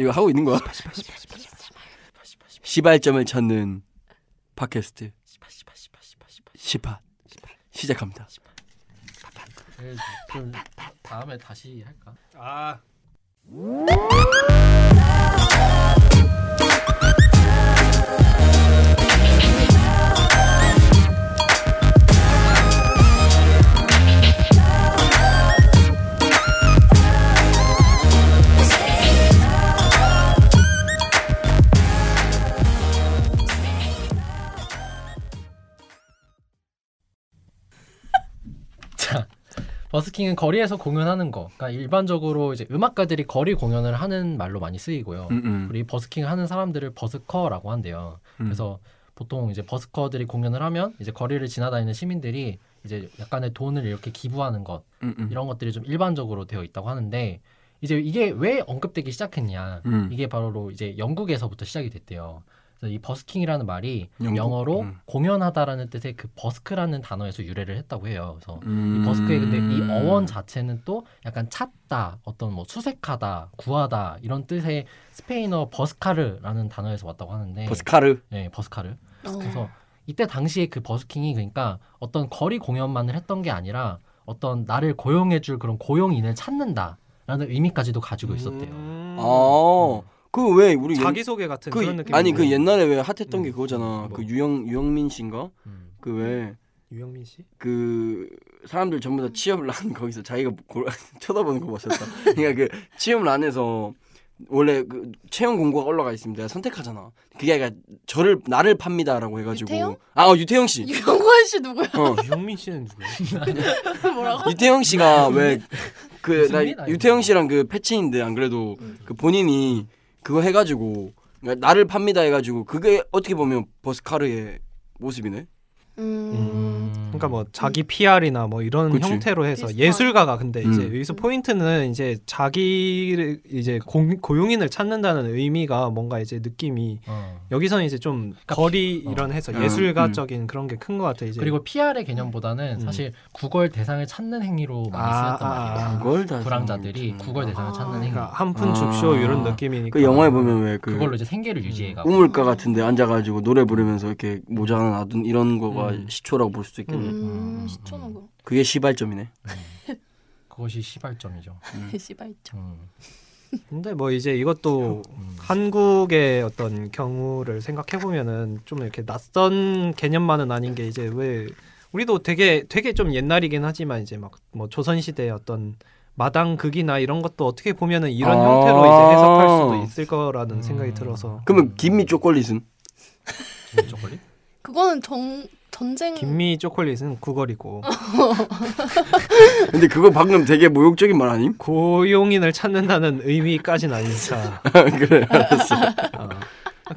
이거 하고 있는 거야. 시발점을 찾는 팟캐스트 씨팟 시작합니다. 다음에 다시 할까? 아. 버스킹은 거리에서 공연하는 거. 그러니까 일반적으로 이제 음악가들이 거리 공연을 하는 말로 많이 쓰이고요. 그리고 버스킹을 하는 사람들을 버스커라고 한대요. 그래서 보통 이제 버스커들이 공연을 하면 이제 거리를 지나다니는 시민들이 이제 약간의 돈을 이렇게 기부하는 것, 이런 것들이 좀 일반적으로 되어 있다고 하는데, 이제 이게 왜 언급되기 시작했냐? 이게 바로 이제 영국에서부터 시작이 됐대요. 그래서 이 버스킹이라는 말이 영어로 공연하다라는 뜻의 그 버스크라는 단어에서 유래를 했다고 해요. 그래서 이 버스크의 근데 이 어원 자체는 또 약간 찾다, 어떤 뭐 수색하다, 구하다 이런 뜻의 스페인어 버스카르라는 단어에서 왔다고 하는데. 버스카르. 네, 버스카르. 그래서 이때 당시에 그 버스킹이 그러니까 어떤 거리 공연만을 했던 게 아니라 어떤 나를 고용해줄 그런 고용인을 찾는다라는 의미까지도 가지고 있었대요. 그 왜 우리 자기소개 같은 그런 느낌. 아니 그 옛날에 왜 핫했던 게 그거잖아. 뭐. 그 유영민 씨인가? 그 왜 유영민 씨? 그 사람들 전부 다 취업을 한 거기서 자기가 쳐다보는 거 봤었다. 그러니까 그 취업란에서 원래 그 채용 공고가 올라가 있습니다. 내가 선택하잖아. 그게 아니라 저를 나를 팝니다라고 해가지고. 유태영? 유태영 씨. 유영관 씨 누구야? 유영민 씨는 누구야? 뭐라고? 유태영 씨가 왜 그 나 유태영 씨랑 그 패친인데 안 그래도 그 본인이 그거 해가지고 나를 팝니다 해가지고 그게 어떻게 보면 버스카르의 모습이네. 그러니까 뭐 자기 PR이나 뭐 이런 그치. 형태로 해서 비슷한. 예술가가 근데 이제 여기서 포인트는 이제 자기를 이제 고용인을 찾는다는 의미가 뭔가 이제 느낌이 여기서는 이제 좀 거리 이런 해서 예술가적인 그런 게 큰 것 같아 이제. 그리고 PR의 개념보다는 사실 구걸 대상을 찾는 행위로 많이 쓰였단 말이에요. 불황자들이 구걸 대상을 찾는 행위. 그러니까 한 푼 줍쇼 이런 느낌이니까. 그 영화에 보면 왜 그걸로 이제 생계를 유지해가고 우물가 같은데 앉아가지고 노래 부르면서 이렇게 모자 하나 놔둔 이런 거가 시초라고 볼 수도 있겠네. 시초는 거. 그게 시발점이네. 그것이 시발점이죠. 시발점. 근데 뭐 이제 이것도 한국의 어떤 경우를 생각해 보면은 좀 이렇게 낯선 개념만은 아닌 게 이제 왜 우리도 되게 좀 옛날이긴 하지만 이제 막 뭐 조선 시대의 어떤 마당극이나 이런 것도 어떻게 보면은 이런 형태로 이제 해석할 수도 있을 거라는 생각이 들어서. 그러면 김미 초콜릿은? 김미 초콜릿? 그거는 전쟁. 김미 초콜릿은 구걸이고. 근데 그거 방금 되게 모욕적인 말 아님? 고용인을 찾는다는 의미까지는 아니니까. 그래 알았어.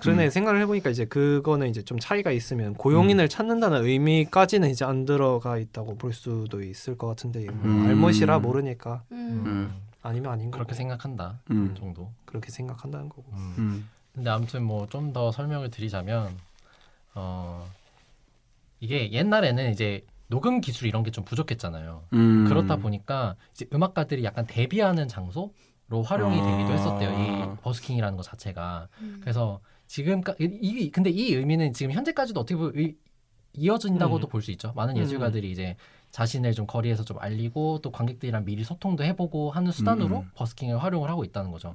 그러네. 생각을 해보니까 이제 그거는 이제 좀 차이가 있으면 고용인을 찾는다는 의미까지는 이제 안 들어가 있다고 볼 수도 있을 것 같은데 알못이라 모르니까. 아니면 아닌 거. 그렇게 생각한다 정도. 그렇게 생각한다는 거고. 근데 아무튼 뭐 좀 더 설명을 드리자면. 이게 옛날에는 이제 녹음 기술 이런 게 좀 부족했잖아요. 그렇다 보니까 이제 음악가들이 약간 데뷔하는 장소로 활용이 되기도 했었대요. 이 버스킹이라는 것 자체가. 그래서 지금까지 근데 이 의미는 지금 현재까지도 어떻게 보면 이어진다고도 볼 수 있죠. 많은 예술가들이 이제 자신을 좀 거리에서 좀 알리고 또 관객들이랑 미리 소통도 해보고 하는 수단으로 버스킹을 활용을 하고 있다는 거죠.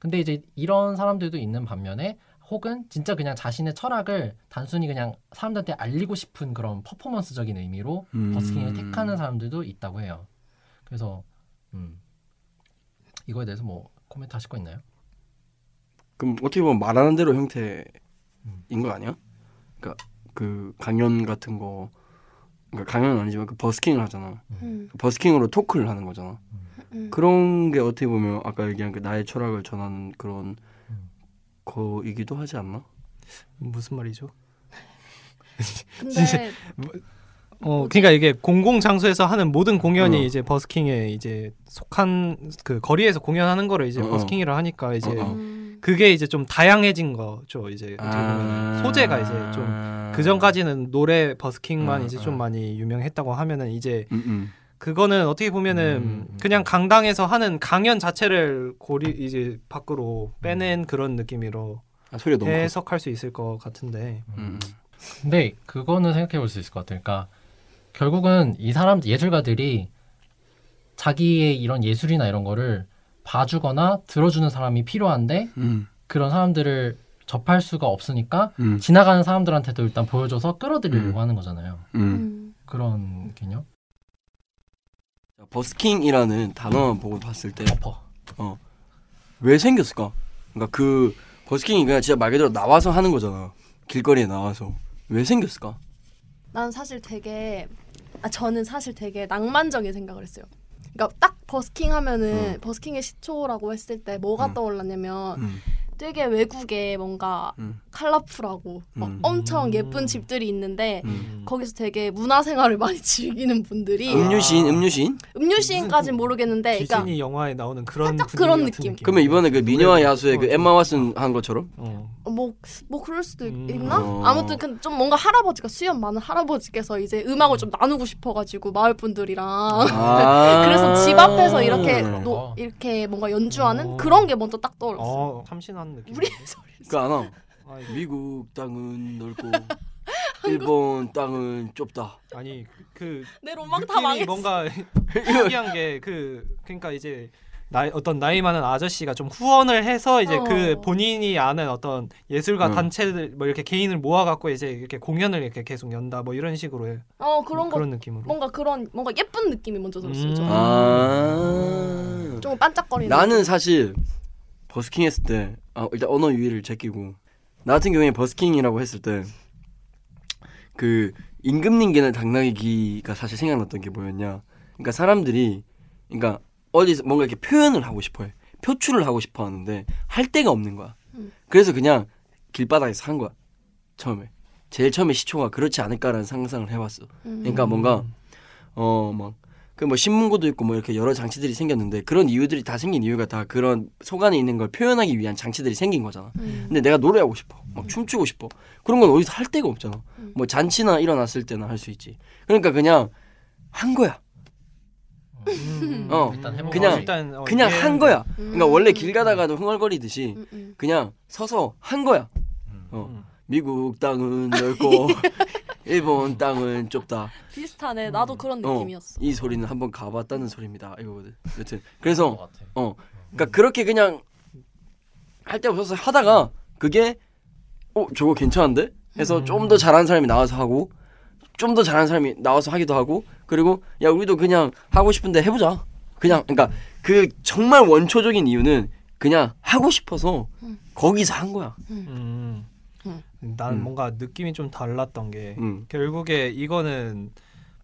근데 이제 이런 사람들도 있는 반면에 혹은 진짜 그냥 자신의 철학을 단순히 그냥 사람들한테 알리고 싶은 그런 퍼포먼스적인 의미로 버스킹을 택하는 사람들도 있다고 해요. 그래서 이거에 대해서 뭐 코멘트 하실 거 있나요? 그럼 어떻게 보면 말하는 대로 형태인 거 아니야? 그러니까 그 강연 같은 거, 그러니까 강연은 아니지만 그 버스킹을 하잖아. 버스킹으로 토크를 하는 거잖아. 그런 게 어떻게 보면 아까 얘기한 그 나의 철학을 전하는 그런 거이기도 하지 않나? 무슨 말이죠? 근데 그러니까 이게 공공 장소에서 하는 모든 공연이 이제 버스킹에 이제 속한 그 거리에서 공연하는 거를 이제 버스킹이라 하니까 이제 그게 이제 좀 다양해진 거죠. 이제 소재가 이제 좀 그전까지는 노래 버스킹만 이제 좀 많이 유명했다고 하면은 이제 그거는 어떻게 보면은 그냥 강당에서 하는 강연 자체를 이제 밖으로 빼낸 그런 느낌으로 해석할 수 있을 것 같은데. 근데 그거는 생각해 볼 수 있을 것 같아요. 그러니까 결국은 이 사람 예술가들이 자기의 이런 예술이나 이런 거를 봐주거나 들어주는 사람이 필요한데 그런 사람들을 접할 수가 없으니까 지나가는 사람들한테도 일단 보여줘서 끌어들이려고 하는 거잖아요. 그런 개념. 버스킹이라는 단어만 보고 봤을 때 왜 생겼을까? 그러니까 그 버스킹이 그냥 진짜 말 그대로 나와서 하는 거잖아. 길거리에 나와서. 왜 생겼을까? 난 사실 되게 저는 사실 되게 낭만적인 생각을 했어요. 그러니까 딱 버스킹 하면은 버스킹의 시초라고 했을 때 뭐가 떠올랐냐면 되게 외국에 뭔가 컬러풀하고 막 엄청 예쁜 집들이 있는데 거기서 되게 문화생활을 많이 즐기는 분들이 음유시인? 음유시인까지는 모르겠는데 디즈니 그러니까 영화에 나오는 그런 살짝 그런 느낌. 그러면 이번에 그 미녀와 야수의 그 엠마 왓슨 한 것처럼? 뭐 그럴 수도 있나? 아무튼 좀 뭔가 할아버지가 수염 많은 할아버지께서 이제 음악을 좀 나누고 싶어가지고 마을 분들이랑 그래서 집 앞에서 이렇게 뭔가 연주하는 그런 게 먼저 딱 떠올랐어요. 참신한 느낌. 우리 소리. 그러니까 미국 땅은 넓고 일본 땅은 좁다. 아니 내 로망 다 망했어. 뭔가 신기한 게 그러니까 이제. 어떤 나이 많은 아저씨가 좀 후원을 해서 이제 그 본인이 아는 어떤 예술가 단체들 뭐 이렇게 개인을 모아갖고 이제 이렇게 공연을 이렇게 계속 연다 뭐 이런 식으로 해. 그런 느낌으로. 뭔가 예쁜 느낌이 먼저 들었어요. 좀 반짝거리는. 나는 사실 버스킹 했을 때 일단 언어 유희를 제끼고 나 같은 경우에 버스킹이라고 했을 때 그 임금님께는 당나귀가 사실 생각났던 게 뭐였냐. 그러니까 사람들이 어디서 뭔가 이렇게 표현을 하고 싶어해. 표출을 하고 싶어 하는데 할 데가 없는 거야. 그래서 그냥 길바닥에서 한 거야. 제일 처음에 시초가 그렇지 않을까라는 상상을 해봤어. 그러니까 뭔가 신문고도 있고 이렇게 여러 장치들이 생겼는데 그런 이유들이 다 생긴 이유가 다 그런 속 안에 있는 걸 표현하기 위한 장치들이 생긴 거잖아. 근데 내가 노래하고 싶어. 춤추고 싶어. 그런 건 어디서 할 데가 없잖아. 잔치나 일어났을 때나 할 수 있지. 그러니까 그냥 한 거야. 그냥 한 거야. 그러니까 원래 길 가다가도 흥얼거리듯이 그냥 서서 한 거야. 미국 땅은 넓고 일본 땅은 좁다. 비슷하네. 나도 그런 느낌이었어. 이 소리는 한번 가봤다는 소리입니다. 이거거든. 여튼 그래서 그러니까 그렇게 그냥 할 데 없어서 하다가 그게 저거 괜찮은데? 해서 좀 더 잘하는 사람이 나와서 하고. 좀 더 잘하는 사람이 나와서 하기도 하고 그리고 야 우리도 그냥 하고 싶은데 해보자 그냥 그러니까 그 정말 원초적인 이유는 그냥 하고 싶어서 거기서 한 거야. 난 뭔가 느낌이 좀 달랐던 게 결국에 이거는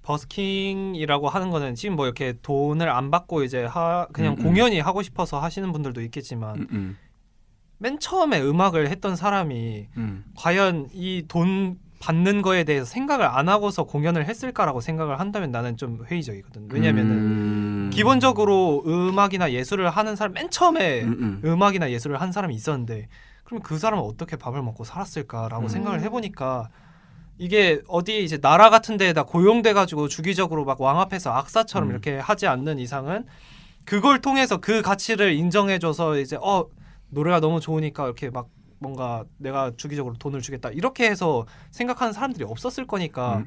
버스킹이라고 하는 거는 지금 뭐 이렇게 돈을 안 받고 이제 그냥 공연이 하고 싶어서 하시는 분들도 있겠지만 맨 처음에 음악을 했던 사람이 과연 이 돈 받는 거에 대해서 생각을 안 하고서 공연을 했을까라고 생각을 한다면 나는 좀 회의적이거든. 왜냐면은 기본적으로 음악이나 예술을 하는 사람 맨 처음에 음악이나 예술을 한 사람이 있었는데 그럼 그 사람은 어떻게 밥을 먹고 살았을까라고 생각을 해보니까 이게 어디 이제 나라 같은 데에다 고용돼가지고 주기적으로 막 왕앞에서 악사처럼 이렇게 하지 않는 이상은 그걸 통해서 그 가치를 인정해줘서 이제 노래가 너무 좋으니까 이렇게 막 뭔가 내가 주기적으로 돈을 주겠다 이렇게 해서 생각하는 사람들이 없었을 거니까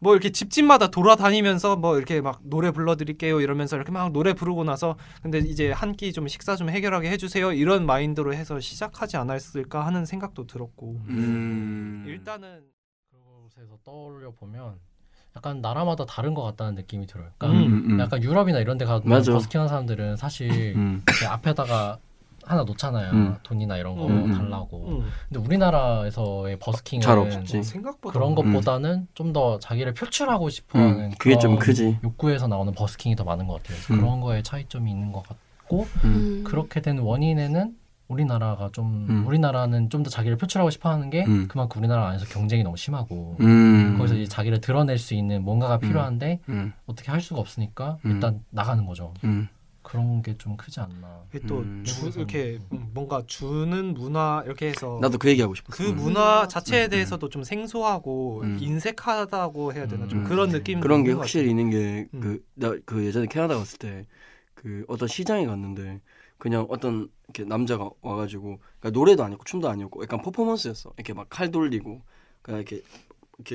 뭐 이렇게 집집마다 돌아다니면서 뭐 이렇게 막 노래 불러드릴게요 이러면서 이렇게 막 노래 부르고 나서 근데 이제 한 끼 좀 식사 좀 해결하게 해주세요 이런 마인드로 해서 시작하지 않았을까 하는 생각도 들었고 일단은 그곳에서 떠올려 보면 약간 나라마다 다른 것 같다는 느낌이 들어요. 그러니까 약간 유럽이나 이런 데 가서 버스킹하는 사람들은 사실 앞에다가 하나 놓잖아요. 돈이나 이런 거 달라고. 근데 우리나라에서의 버스킹은 그런 것보다는 좀 더 자기를 표출하고 싶어하는 그게 좀 크지. 욕구에서 나오는 버스킹이 더 많은 것 같아요. 그런 거에 차이점이 있는 것 같고 그렇게 된 원인에는 우리나라는 좀 더 자기를 표출하고 싶어하는 게 그만큼 우리나라 안에서 경쟁이 너무 심하고 거기서 이제 자기를 드러낼 수 있는 뭔가가 필요한데 어떻게 할 수가 없으니까 일단 나가는 거죠. 그런 게 좀 크지 않나. 또 이렇게 뭔가 주는 문화 이렇게 해서 나도 그 얘기하고 싶어. 그 문화 자체에 대해서도 좀 생소하고 인색하다고 해야 되나 좀 그런 느낌. 그런 게 확실히 있는 게 그 나 그 예전에 캐나다 갔을 때 그 어떤 시장에 갔는데 그냥 어떤 이렇게 남자가 와가지고 그러니까 노래도 아니고 춤도 아니었고 약간 퍼포먼스였어. 이렇게 막 칼 돌리고 그냥 이렇게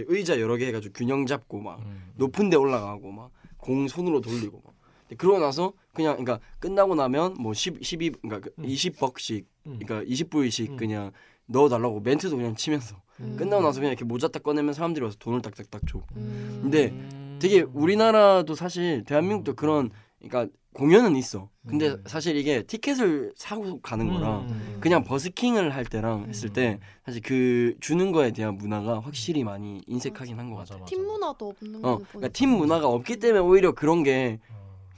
의자 여러 개 해가지고 균형 잡고 막 높은 데 올라가고 막 공 손으로 돌리고 막. 그러고 나서 그냥 그러니까 끝나고 나면 뭐 12 그러니까 20벅씩 그러니까 20불씩 그냥 넣어달라고 멘트도 그냥 치면서 끝나고 나서 그냥 이렇게 모자 딱 꺼내면 사람들이 와서 돈을 딱딱딱 줘. 근데 되게 우리나라도 사실 대한민국도 그런 그러니까 공연은 있어. 근데 사실 이게 티켓을 사고 가는 거랑 그냥 버스킹을 할 때랑 했을 때 사실 그 주는 거에 대한 문화가 확실히 많이 인색하긴 한 것 같아. 팀 문화도 없는 거 그러니까 팀 문화가 없기 때문에 오히려 그런 게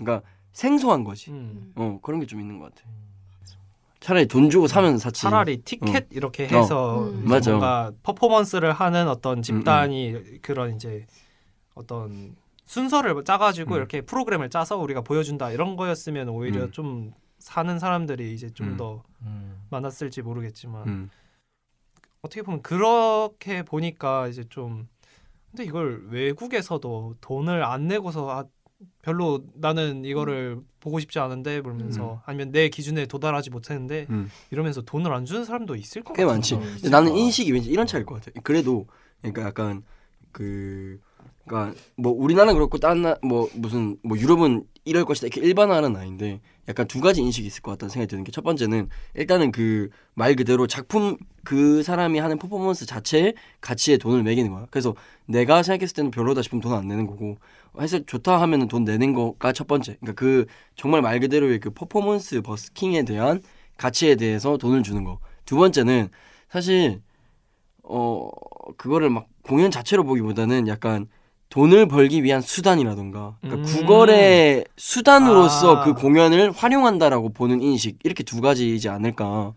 그러니까 생소한 거지. 그런 게 좀 있는 것 같아. 차라리 돈 주고 사면 사치. 차라리 티켓 이렇게 해서 뭔가 퍼포먼스를 하는 어떤 집단이 그런 이제 어떤 순서를 짜가지고 이렇게 프로그램을 짜서 우리가 보여준다 이런 거였으면 오히려 좀 사는 사람들이 이제 좀 더 많았을지 모르겠지만 어떻게 보면 그렇게 보니까 이제 좀 근데 이걸 외국에서도 돈을 안 내고서 별로 나는 이거를 보고 싶지 않은데 그러면서 아니면 내 기준에 도달하지 못했는데 이러면서 돈을 안 주는 사람도 있을 것 같아. 꽤 많지. 근데 나는 인식이 왠지 이런 차일 것 같아. 그래도 그러니까 약간 그러니까 뭐 우리나라는 그렇고 다른 뭐 무슨 뭐 유럽은 이럴 것이다 이렇게 일반화는 아닌데 약간 두 가지 인식이 있을 것 같다는 생각이 드는 게 첫 번째는 일단은 그 말 그대로 작품 그 사람이 하는 퍼포먼스 자체의 가치에 돈을 매기는 거야. 그래서 내가 생각했을 때는 별로다 싶으면 돈 안 내는 거고 해서 좋다 하면은 돈 내는 거가 첫 번째. 그러니까 그 정말 말 그대로의 그 퍼포먼스 버스킹에 대한 가치에 대해서 돈을 주는 거. 두 번째는 사실 그거를 막 공연 자체로 보기보다는 약간 돈을 벌기 위한 수단이라던가 그러니까 구걸의 수단으로서 그 공연을 활용한다라고 보는 인식 이렇게 두 가지이지 않을까.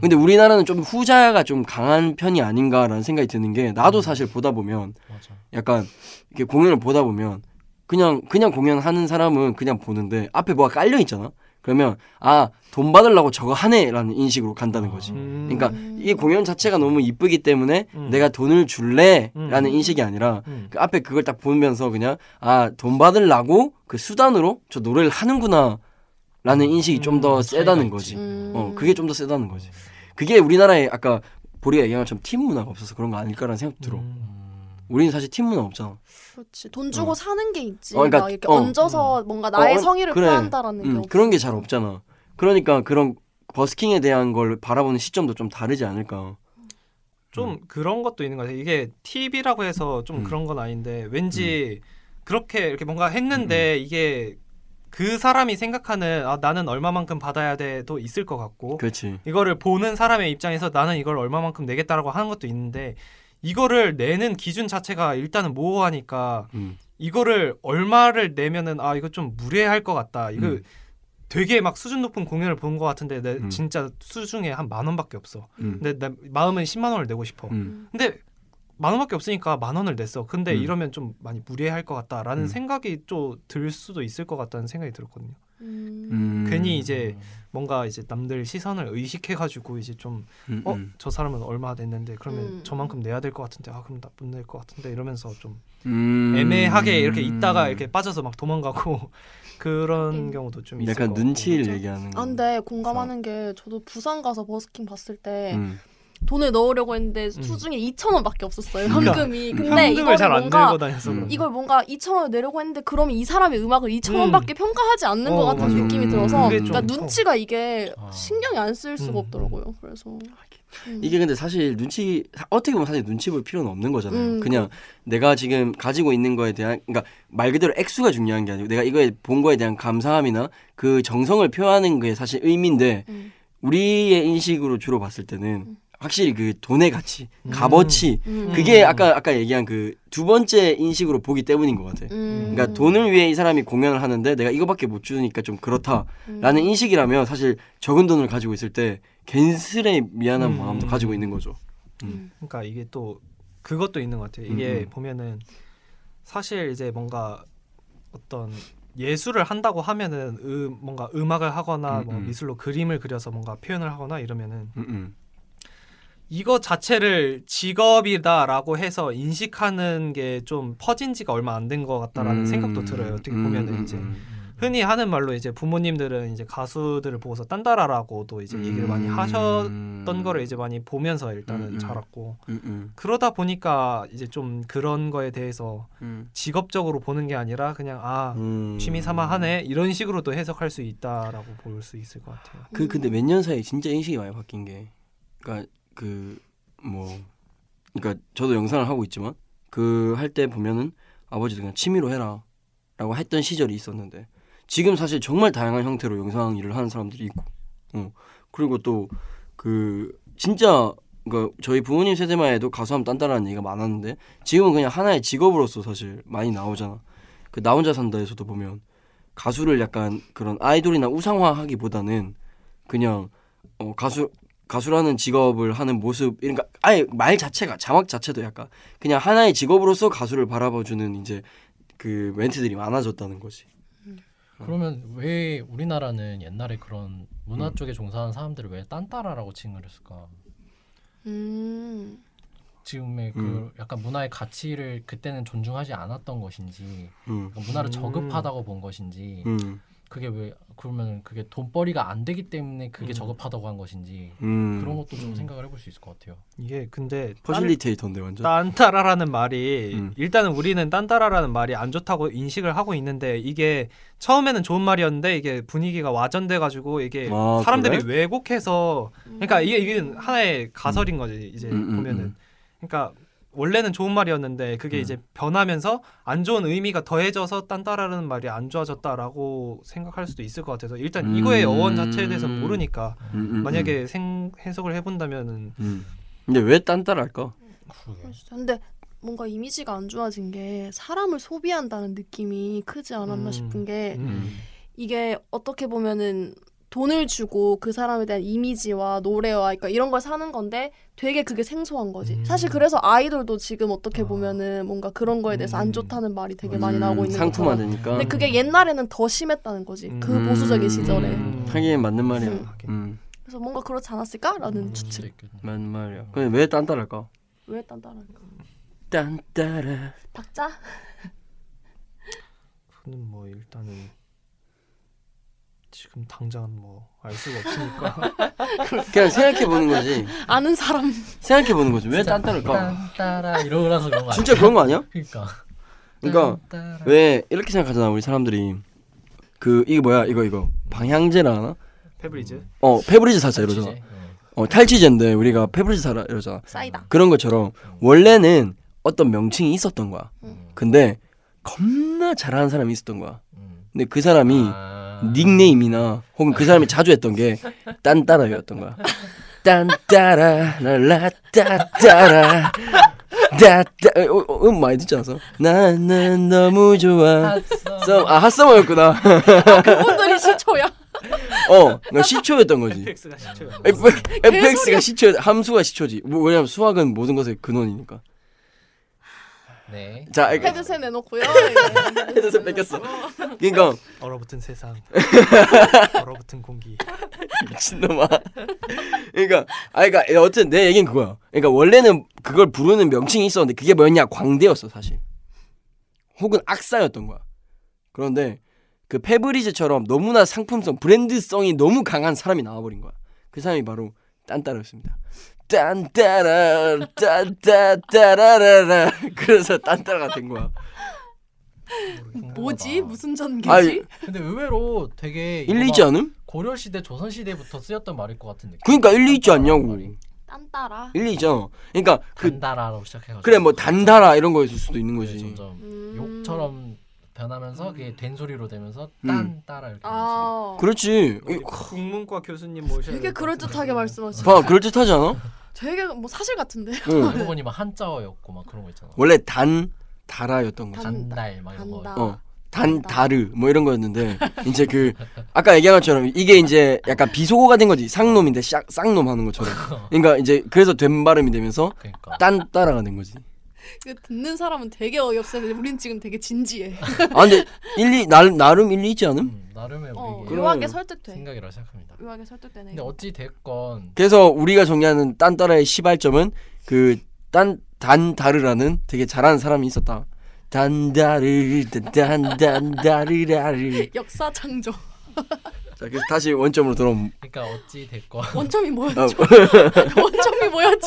근데 우리나라는 좀 후자가 좀 강한 편이 아닌가라는 생각이 드는 게 나도 사실 보다 보면 맞아. 약간 이렇게 공연을 보다 보면 그냥 공연하는 사람은 그냥 보는데 앞에 뭐가 깔려 있잖아. 그러면 아, 돈 받으려고 저거 하네라는 인식으로 간다는 거지. 그러니까 이 공연 자체가 너무 이쁘기 때문에 내가 돈을 줄래라는 인식이 아니라 그 앞에 그걸 딱 보면서 그냥 아, 돈 받으려고 그 수단으로 저 노래를 하는구나 라는 인식이 좀 더 세다는 거지. 그게 좀 더 세다는 거지. 그게 우리나라에 아까 보리가 얘기한 것처럼 팀 문화가 없어서 그런 거 아닐까라는 생각도 들어. 우리는 사실 팀 문화 없잖아. 그렇지. 돈 주고 사는 게 있지. 그러니까 이렇게 얹어서 뭔가 나의 성의를 표현한다라는 게 없어. 그런 게 잘 없잖아. 그러니까 그런 버스킹에 대한 걸 바라보는 시점도 좀 다르지 않을까. 좀 그런 것도 있는 것 같아. 이게 팁이라고 해서 좀 그런 건 아닌데 왠지 그렇게 이렇게 뭔가 했는데 이게 그 사람이 생각하는 아, 나는 얼마만큼 받아야 돼도 있을 것 같고 그렇지. 이거를 보는 사람의 입장에서 나는 이걸 얼마만큼 내겠다라고 하는 것도 있는데 이거를 내는 기준 자체가 일단은 모호하니까 이거를 얼마를 내면은 아 이거 좀 무례할 것 같다. 이거 되게 막 수준 높은 공연을 본 것 같은데 내 진짜 수중에 한 10,000원밖에 없어. 근데 내 마음은 10만 원을 내고 싶어. 근데 10,000원밖에 없으니까 10,000원을 냈어. 근데 이러면 좀 많이 무례할 것 같다라는 생각이 또 들 수도 있을 것 같다는 생각이 들었거든요. 괜히 이제 뭔가 이제 남들 시선을 의식해가지고 이제 좀 저 사람은 얼마 냈는데 그러면 저만큼 내야 될 것 같은데 아 그럼 나 못 낼 것 같은데 이러면서 좀 애매하게 이렇게 있다가 이렇게 빠져서 막 도망가고 그런 경우도 좀 있을 것 같고 약간 눈치를 얘기하는 거. 아, 근데 공감하는 게 저도 부산 가서 버스킹 봤을 때 돈을 넣으려고 했는데 수중에 2,000원밖에 없었어요. 현금이. 근데 현금을 잘 안 들고 다녀서 이걸 뭔가 2,000원을 내려고 했는데 그러면 이 사람의 음악을 2,000원밖에 평가하지 않는 것 같은 느낌이 들어서 그러니까 눈치가 이게 신경이 안 쓸 수가 없더라고요. 그래서 이게 근데 사실 눈치 어떻게 보면 사실 눈치 볼 필요는 없는 거잖아요. 그냥 내가 지금 가지고 있는 거에 대한 그러니까 말 그대로 액수가 중요한 게 아니고 내가 이거에 본 거에 대한 감사함이나 그 정성을 표하는 게 사실 의미인데 우리의 인식으로 주로 봤을 때는 확실히 그 돈의 가치, 값어치 그게 아까 얘기한 그 두 번째 인식으로 보기 때문인 것 같아. 그러니까 돈을 위해 이 사람이 공연을 하는데 내가 이거밖에 못 주니까 좀 그렇다라는 인식이라면 사실 적은 돈을 가지고 있을 때 괜스레 미안한 마음도 가지고 있는 거죠. 그러니까 이게 또 그것도 있는 것 같아요. 이게 보면은 사실 이제 뭔가 어떤 예술을 한다고 하면은 뭔가 음악을 하거나 뭐 미술로 그림을 그려서 뭔가 표현을 하거나 이러면은 이거 자체를 직업이다라고 해서 인식하는 게 좀 퍼진 지가 얼마 안 된 것 같다라는 생각도 들어요. 어떻게 보면은 이제 흔히 하는 말로 이제 부모님들은 이제 가수들을 보고서 딴따라라고도 이제 얘기를 많이 하셨던 거를 이제 많이 보면서 일단은 자랐고 그러다 보니까 이제 좀 그런 거에 대해서 직업적으로 보는 게 아니라 그냥 취미 삼아 하네 이런 식으로도 해석할 수 있다라고 볼 수 있을 것 같아요. 근데 몇 년 사이에 진짜 인식이 많이 바뀐 게 그러니까 저도 영상을 하고 있지만 그 할 때 보면은 아버지도 그냥 취미로 해라라고 했던 시절이 있었는데 지금 사실 정말 다양한 형태로 영상 일을 하는 사람들이 있고, 그리고 또 그 진짜 그러니까 저희 부모님 세대만 해도 가수하면 딴따라는 얘기가 많았는데 지금은 그냥 하나의 직업으로서 사실 많이 나오잖아. 그 나 혼자 산다에서도 보면 가수를 약간 그런 아이돌이나 우상화하기보다는 그냥 가수라는 직업을 하는 모습, 그러니까 아예 말 자체가 자막 자체도 약간 그냥 하나의 직업으로서 가수를 바라봐주는 이제 그 멘트들이 많아졌다는 거지. 그러면 왜 우리나라는 옛날에 그런 문화 쪽에 종사하는 사람들을 왜 딴따라라고 칭을 했을까? 지금의 그 약간 문화의 가치를 그때는 존중하지 않았던 것인지, 문화를 저급하다고 본 것인지. 그게 왜 그러면 그게 돈벌이가 안 되기 때문에 그게 저급하다고 한 것인지 그런 것도 좀 생각을 해볼 수 있을 것 같아요. 이게 근데 퍼실리테이터인데 완전 딴따라라는 말이 일단은 우리는 딴따라라는 말이 안 좋다고 인식을 하고 있는데 이게 처음에는 좋은 말이었는데 이게 분위기가 와전돼가지고 이게 사람들이 그래? 왜곡해서 그러니까 이게 하나의 가설인 거지 이제 보면은 그러니까. 원래는 좋은 말이었는데 그게 이제 변하면서 안 좋은 의미가 더해져서 딴따라라는 말이 안 좋아졌다라고 생각할 수도 있을 것 같아서 일단 이거의 어원 자체에 대해서 모르니까 만약에 해석을 해본다면은 근데 왜 딴따라할까? 근데 뭔가 이미지가 안 좋아진 게 사람을 소비한다는 느낌이 크지 않았나 싶은 게 이게 어떻게 보면은 돈을 주고 그 사람에 대한 이미지와 노래와 그러니까 이런 걸 사는 건데 되게 그게 생소한 거지. 사실 그래서 아이돌도 지금 어떻게 보면은 뭔가 그런 거에 대해서 안 좋다는 말이 되게 많이 나오고 있는 상품화되니까. 근데 그게 옛날에는 더 심했다는 거지. 그 보수적인 시절에. 하긴 맞는 말이야. 그래서 뭔가 그렇지 않았을까라는 추측. 맞는 말이야. 근데 왜 딴따랄까? 왜 딴따랄까? 딴따라. 박자? 그건 뭐 일단은. 지금 당장 뭐 알 수가 없으니까 그냥 생각해 보는 거지. 아는 사람 생각해 보는 거지. 왜 딴따를까? 딴따라 이러고라서 그런 거 아니야? 진짜 그런 거 아니야? 그러니까 왜 이렇게 생각하잖아 우리 사람들이. 그 이게 뭐야 이거 방향제라 하나? 페브리즈. 페브리즈 사자 이러잖아. 탈취제인데 우리가 페브리즈 사라 이러잖아. 싸이다. 그런 것처럼 원래는 어떤 명칭이 있었던 거야. 근데 겁나 잘하는 사람이 있었던 거야. 근데 그 사람이 닉네임이나 혹은 그 사람이 자주 했던 게 딴따라였던 거야. 딴따라 랄라 따따라 따따 많이 듣지 않았어? 나는 너무 좋아. 핫서머였구나. 그분들이 시초야. 나 시초였던 거지. FX가 시초. 함수가 시초지. 왜냐면 수학은 모든 것의 근원이니까. 네. 자, 헤드셋 내놓고요. 헤드셋 뺏겼어. 그러니까 얼어붙은 세상, 얼어붙은 공기. 미친놈아. 그러니까 어쨌든 내 얘기는 그거야. 그러니까 원래는 그걸 부르는 명칭이 있었는데 그게 뭐였냐? 광대였어 사실. 혹은 악사였던 거야. 그런데 그 페브리즈처럼 너무나 상품성, 브랜드성이 너무 강한 사람이 나와버린 거야. 그 사람이 바로 딴따라였습니다. 딴따라 딴따따라라라. 그래서 딴따라가 된 거야. 뭐지? 무슨 전개지? 근데 의외로 되게 일리 있지 않음? 고려시대, 조선시대부터 쓰였던 말일 것 같은 느낌. 그러니까 일리 있지 않냐고. 딴따라? 일리 있잖아. 그러니까 단다라로 시작해가지고 그래 뭐 단다라 이런 거였을 수도 있는 거지. 점점 욕처럼 변하면서 그게 된소리로 되면서 딴따라 이렇게. 그렇지. 국문과 교수님 모셔야 되게 그럴듯하게 말씀하시네. 봐, 그럴듯하지 않아? 되게 뭐 사실 같은데. 그분이 막 한자어였고 막 그런 거 있잖아. 원래 단다라였던 거지. 단달 막 이런 거. 단다르 뭐 이런 거였는데 이제 그 아까 얘기한 것처럼 이게 이제 약간 비속어가 된 거지. 상놈인데 쌍놈 하는 것처럼. 그러니까 이제 그래서 된 발음이 되면서 딴따라가 된 거지. 듣는 사람은 되게 어이없어요. 우린 지금 되게 진지해. 아 근데 일리 나름 일리 있지 않음? 나름의 우리 묘하게 설득돼. 생각이라 생각합니다. 묘하게 설득되네. 근데 어찌 됐건 그래서 우리가 정리하는 딴따라의 시발점은 그 단다르라는 되게 잘하는 사람이 있었다. 단다르 단다르라르 역사 창조. 자, 그래서 다시 원점으로 돌아옴. 그러니까 어찌 됐건 원점이 뭐였죠? 원점이 뭐였지?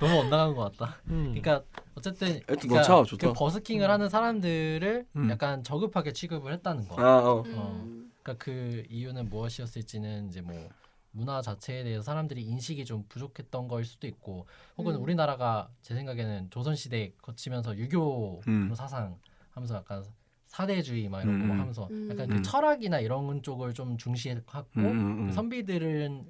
너무 엇나간 것 같다. 그러니까 어쨌든 그러니까 그 버스킹을 하는 사람들을 약간 저급하게 취급을 했다는 거. 그러니까 그 이유는 무엇이었을지는 이제 뭐 문화 자체에 대해서 사람들이 인식이 좀 부족했던 거일 수도 있고, 혹은 우리나라가 제 생각에는 조선시대 거치면서 유교 사상 하면서 약간 사대주의 막 이런 거 하면서 약간 그 철학이나 이런 쪽을 좀 중시했고, 그 선비들은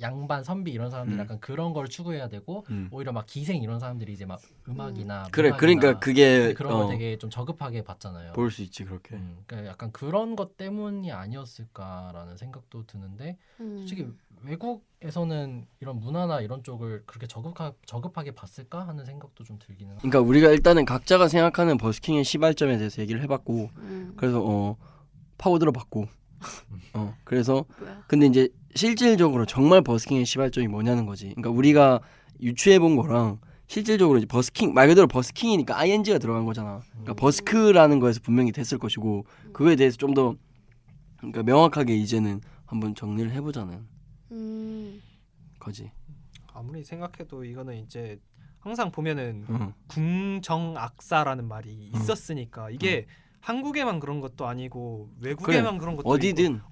양반 선비 이런 사람들 약간 그런 걸 추구해야 되고, 오히려 막 기생 이런 사람들이 이제 막 음악이나 그래 그러니까 그게 그런 걸 되게 좀 저급하게 봤잖아요. 볼 수 있지 그렇게. 그러니까 약간 그런 것 때문이 아니었을까라는 생각도 드는데, 솔직히 외국에서는 이런 문화나 이런 쪽을 그렇게 저급하게 봤을까 하는 생각도 좀 들기는. 그러니까 우리가 일단은 각자가 생각하는 버스킹의 시발점에 대해서 얘기를 해봤고, 그래서 파고들어봤고, 그래서 근데 이제 실질적으로 정말 버스킹의 시발점이 뭐냐는 거지. 그러니까 우리가 유추해본 거랑 실질적으로 이제 버스킹 말 그대로 버스킹이니까 ing가 들어간 거잖아. 그러니까 버스크라는 거에서 분명히 됐을 것이고, 그거에 대해서 좀 더 그러니까 명확하게 이제는 한번 정리를 해보자는 거지. 아무리 생각해도 이거는 이제 항상 보면은 궁정악사라는 말이 있었으니까 이게 한국에만 그런 것도 아니고 외국에만 그래. 그런 것도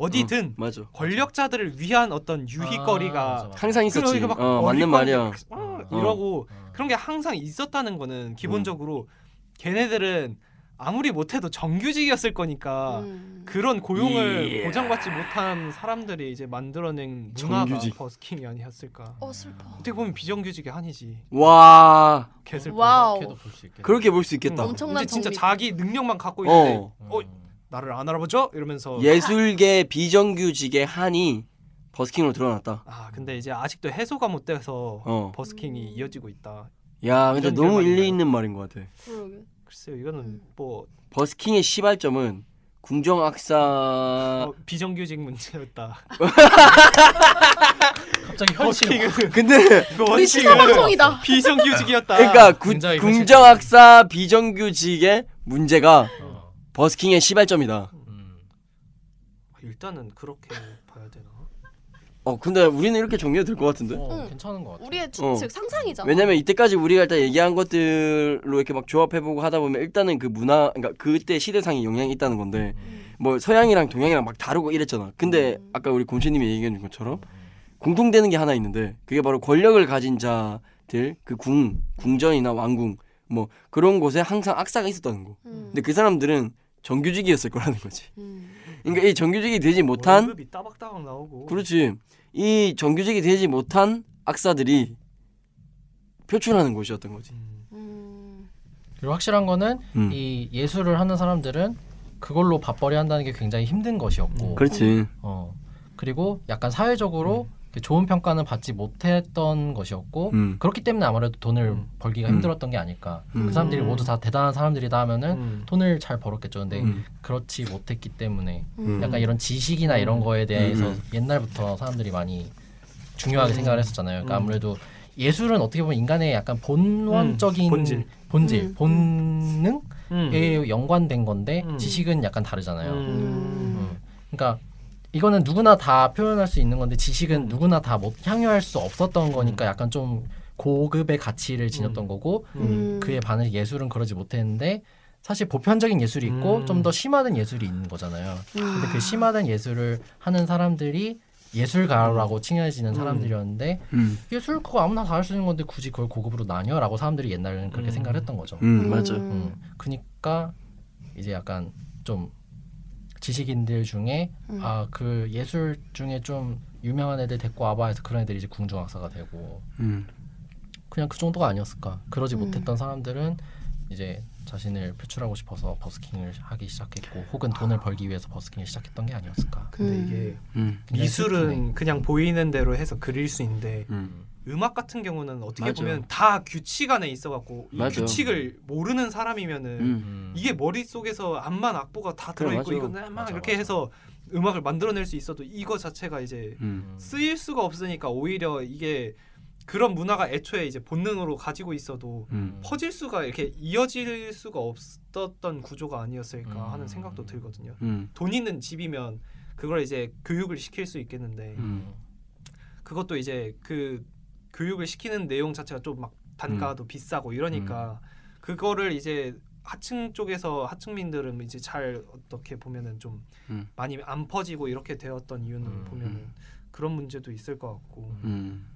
어디든 맞아. 권력자들을 위한 어떤 유희거리가 맞아. 항상 있었지. 맞는 말이야. 이러고 그런 게 항상 있었다는 거는 기본적으로 걔네들은 아무리 못해도 정규직이었을 거니까 그런 고용을 보장받지 못한 사람들이 이제 만들어낸 문화가 정규직. 버스킹이 아니었을까. 슬퍼. 어떻게 보면 비정규직의 한이지. 와 개슬퍼. 그렇게 볼 수 있겠다. 엄청난 진짜 정리. 자기 능력만 갖고 있는데 나를 안 알아보죠? 이러면서 예술계 비정규직의 한이 버스킹으로 드러났다. 아 근데 이제 아직도 해소가 못 돼서 버스킹이 이어지고 있다. 야 근데 너무 일리 있는 말인 것 같아. 그러게. 글쎄요, 이거는 뭐 버스킹의 시발점은 궁정악사 비정규직 문제였다. 갑자기 현실이. 근데 우리 시사방송이다. 비정규직이었다. 그러니까 궁정악사 비정규직의 문제가 버스킹의 시발점이다. 일단은 그렇게 봐야 되나? 근데 우리는 이렇게 정리해도 될 것 같은데. 괜찮은 것 같아. 우리의 즉 상상이잖아. 왜냐면 이때까지 우리가 일단 얘기한 것들로 이렇게 막 조합해보고 하다 보면 일단은 그 문화, 그러니까 그때 시대상에 영향이 있다는 건데, 뭐 서양이랑 동양이랑 막 다르고 이랬잖아. 근데 아까 우리 곰씨님이 얘기한 것처럼 공통되는 게 하나 있는데, 그게 바로 권력을 가진 자들, 그 궁전이나 왕궁 뭐 그런 곳에 항상 악사가 있었다는 거. 근데 그 사람들은 정규직이었을 거라는 거지. 그러니까 이 정규직이 되지 못한 월급이 따박따박 나오고. 그렇지. 이 정규직이 되지 못한 악사들이 표출하는 곳이었던 거지. 그리고 확실한 거는 이 예술을 하는 사람들은 그걸로 밥벌이 한다는 게 굉장히 힘든 것이었고. 그렇지. 그리고 약간 사회적으로 좋은 평가는 받지 못했던 것이었고, 그렇기 때문에 아무래도 돈을 벌기가 힘들었던 게 아닐까. 그 사람들이 모두 다 대단한 사람들이다 하면은 돈을 잘 벌었겠죠. 근데 그렇지 못했기 때문에 약간 이런 지식이나 이런 거에 대해서 옛날부터 사람들이 많이 중요하게 생각을 했었잖아요. 그러니까 아무래도 예술은 어떻게 보면 인간의 약간 본원적인 본질, 본능에 연관된 건데 지식은 약간 다르잖아요. 그러니까 이거는 누구나 다 표현할 수 있는 건데, 지식은 누구나 다 향유할 수 없었던 거니까 약간 좀 고급의 가치를 지녔던 거고, 그에 반해 예술은 그러지 못했는데, 사실 보편적인 예술이 있고 좀 더 심화된 예술이 있는 거잖아요. 근데 그 심화된 예술을 하는 사람들이 예술가라고 칭해지는 사람들이었는데, 예술 그거 아무나 다 할 수 있는 건데 굳이 그걸 고급으로 나뉘어? 라고 사람들이 옛날에는 그렇게 생각을 했던 거죠. 맞아요. 그러니까 이제 약간 좀 지식인들 중에 그 예술 중에 좀 유명한 애들 데리고 와봐 해서 그런 애들이 이제 궁중악사가 되고, 그냥 그 정도가 아니었을까. 그러지 못했던 사람들은 이제 자신을 표출하고 싶어서 버스킹을 하기 시작했고, 혹은 돈을 벌기 위해서 버스킹을 시작했던 게 아니었을까. 근데 이게 미술은 그냥 보이는 대로 해서 그릴 수 있는데 음악 같은 경우는 어떻게 맞아. 보면 다 규칙 안에 있어갖고 이 규칙을 모르는 사람이면은 이게 머릿속에서 암만 악보가 다 들어있고 그래, 이건 막 이렇게 맞아. 해서 음악을 만들어낼 수 있어도 이거 자체가 이제 쓰일 수가 없으니까 오히려 이게 그런 문화가 애초에 이제 본능으로 가지고 있어도 퍼질 수가 이렇게 이어질 수가 없었던 구조가 아니었을까 하는 생각도 들거든요. 돈 있는 집이면 그걸 이제 교육을 시킬 수 있겠는데 그것도 이제 그 교육을 시키는 내용 자체가 좀 막 단가도 비싸고 이러니까 그거를 이제 하층 쪽에서 하층민들은 이제 잘 어떻게 보면은 좀 많이 안 퍼지고 이렇게 되었던 이유는 보면은 그런 문제도 있을 것 같고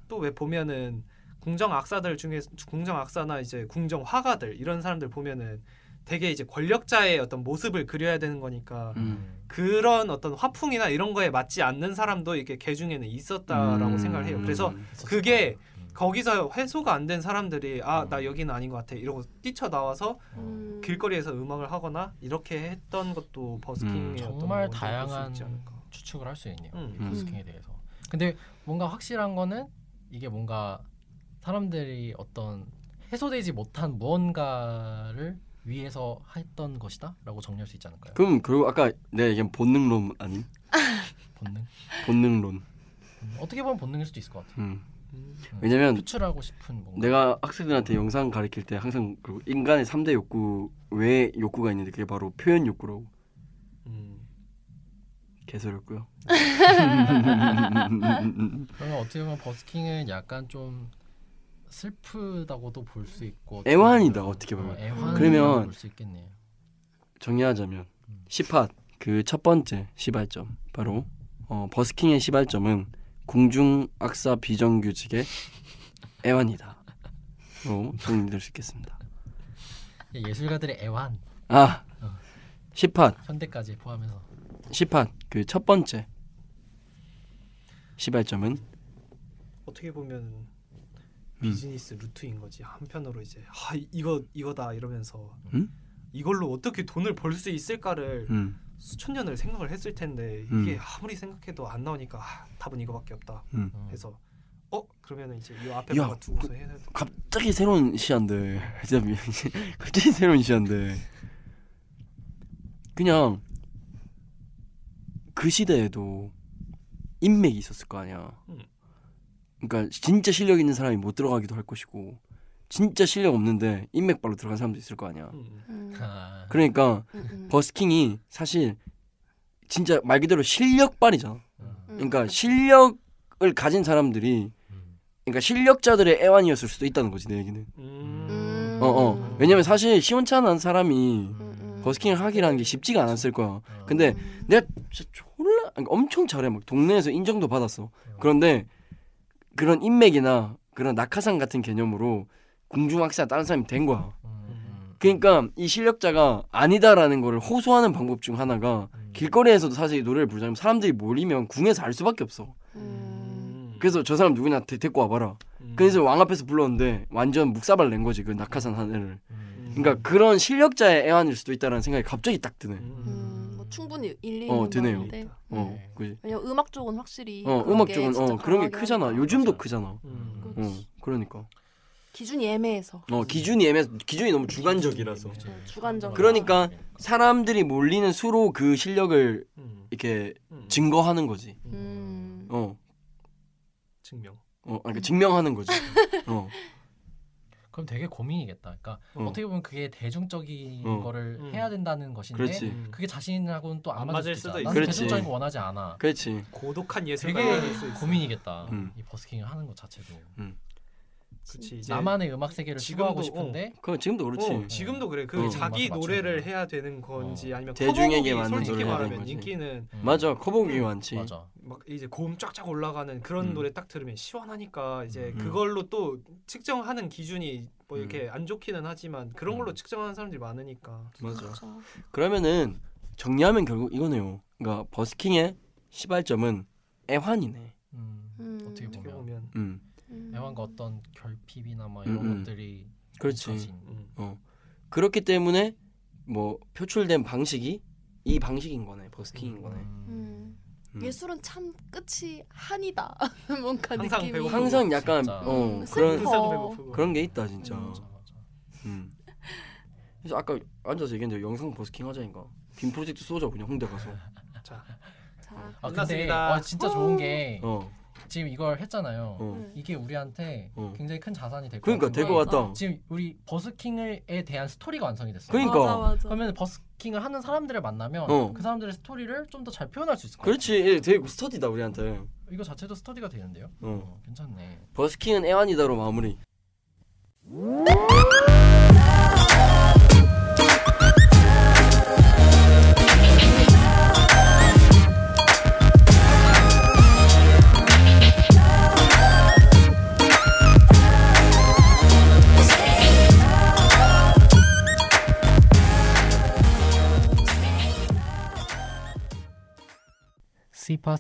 또 왜 보면은 궁정 악사들 중에 궁정 악사나 이제 궁정 화가들 이런 사람들 보면은 되게 이제 권력자의 어떤 모습을 그려야 되는 거니까 그런 어떤 화풍이나 이런 거에 맞지 않는 사람도 이렇게 개 중에는 있었다라고 생각을 해요. 그래서 그게 거기서 해소가 안 된 사람들이 아, 나 여기는 아닌 것 같아 이러고 뛰쳐나와서 길거리에서 음악을 하거나 이렇게 했던 것도 버스킹의 어떤 정말 다양한 추측을 할 수 있네요. 버스킹에 대해서. 근데 뭔가 확실한 거는 이게 뭔가 사람들이 어떤 해소되지 못한 무언가를 위에서 했던 것이다라고 정리할 수 있지 않을까요? 그럼 그리고 아까 내가 얘기한 본능론 아니? 본능? 본능론. 어떻게 보면 본능일 수도 있을 것 같아요. 왜냐면 표출하고 싶은 뭔가. 내가 학생들한테 영상 가르칠 때 항상 그리고 인간의 3대 욕구 외에 욕구가 있는데 그게 바로 표현 욕구라고. 개소리였고요. 그러면 어떻게 보면 버스킹은 약간 좀 슬프다고도 볼 수 있고 애환이다 어떻게 보면. 그러면 볼 수 있겠네요. 정리하자면 씨팟 그 첫 번째 시발점 바로 버스킹의 시발점은 궁중 악사 비정규직의 애환이다. 정리될 수 있겠습니다. 예술가들의 애환. 아 씨팟 현대까지 포함해서 씨팟 그 첫 번째 시발점은 어떻게 보면 비즈니스 루트인 거지. 한편으로 이제 아 이거다 이러면서 이걸로 어떻게 돈을 벌 수 있을까를 수천 년을 생각을 했을 텐데 이게 아무리 생각해도 안 나오니까 아, 답은 이거밖에 없다. 해서 그러면 이제 이 앞에 뭔가 두고서 해야 돼. 갑자기 새로운 시안데 진짜 갑자기 새로운 시안데 그냥 그 시대에도 인맥이 있었을 거 아니야. 그러니까 진짜 실력 있는 사람이 못 들어가기도 할 것이고 진짜 실력 없는데 인맥발로 들어간 사람도 있을 거 아니야. 그러니까 버스킹이 사실 진짜 말 그대로 실력발이잖아. 그러니까 실력을 가진 사람들이 그러니까 실력자들의 애환이었을 수도 있다는 거지 내 얘기는. 왜냐면 사실 시원찮은 사람이 버스킹을 하기라는 게 쉽지가 않았을 거야. 근데 내가 진짜 졸라 엄청 잘해 막 동네에서 인정도 받았어. 그런데 그런 인맥이나 그런 낙하산 같은 개념으로 궁중악사가 다른 사람이 된 거야. 그러니까 이 실력자가 아니다라는 거를 호소하는 방법 중 하나가 길거리에서도 사실 노래를 부르자면 사람들이 몰리면 궁에서 알 수밖에 없어. 그래서 저 사람 누구냐 데리고 와봐라. 그래서 왕 앞에서 불렀는데 완전 묵사발 낸 거지 그 낙하산 한 애를. 그러니까 그런 실력자의 애환일 수도 있다는 생각이 갑자기 딱 드네. 충분히 일리는 있는데 왜냐면 음악 쪽은 확실히 음악 쪽은 그런 게 크잖아. 요즘도 맞아. 크잖아. 그러니까 기준이 애매해서 기준이 너무 주관적이라서 주관적. 그러니까 사람들이 몰리는 수로 그 실력을 이렇게 증거하는 거지. 증명. 그러니까 증명하는 거지. 그럼 되게 고민이겠다. 그러니까 어떻게 보면 그게 대중적인 거를 해야 된다는 것인데 그렇지. 그게 자신하고는 또 안 맞을 수도 있어. 나는 대중적인 거 원하지 않아. 그렇지. 고독한 예술가 되게 수 고민이겠다. 이 버스킹을 하는 것 자체도. 그렇지. 나만의 음악 세계를 추구하고 싶은데. 그건 지금도 그렇지. 지금도 그래. 그 자기 노래를 해야 되는 건지 아니면 대중에게 맞는 노래를 해야 되는 건지. 인기는 맞아. 커버곡이 많지. 맞아. 막 이제 고음 쫙쫙 올라가는 그런 노래 딱 들으면 시원하니까 이제 그걸로 또 측정하는 기준이 뭐 이렇게 안 좋기는 하지만 그런 걸로 측정하는 사람들이 많으니까. 맞아. 그러면은 정리하면 결국 이거네요. 그러니까 버스킹의 시발점은 애환이네. 어떻게 보면. 애환과 어떤 결핍이나 막 이런 것들이 그렇지. 그렇기 때문에 뭐 표출된 방식이 이 방식인 거네 버스킹인 거네. 예술은 참 끝이 한이다. 뭔가 항상 느낌이 배고프고, 항상 약간 진짜. 그런 게 있다 진짜. 그래서 아까 앉아서 얘기했는데 영상 버스킹 하자니까 빔 프로젝트 쏘자 그냥 홍대 가서. 아 근데 진짜 좋은 게 지금 이걸 했잖아요. 이게 우리한테 굉장히 큰 자산이 될 것 같아요. 그러니까 될 것 같다. 지금 우리 버스킹에 대한 스토리가 완성이 됐어요. 그러니까 맞아. 그러면 버스킹을 하는 사람들을 만나면 그 사람들의 스토리를 좀 더 잘 표현할 수 있을 것 같아요. 그렇지, 되게 스터디다 우리한테. 이거 자체도 스터디가 되는데요. 괜찮네. 버스킹은 애완이다로 마무리. 씨팟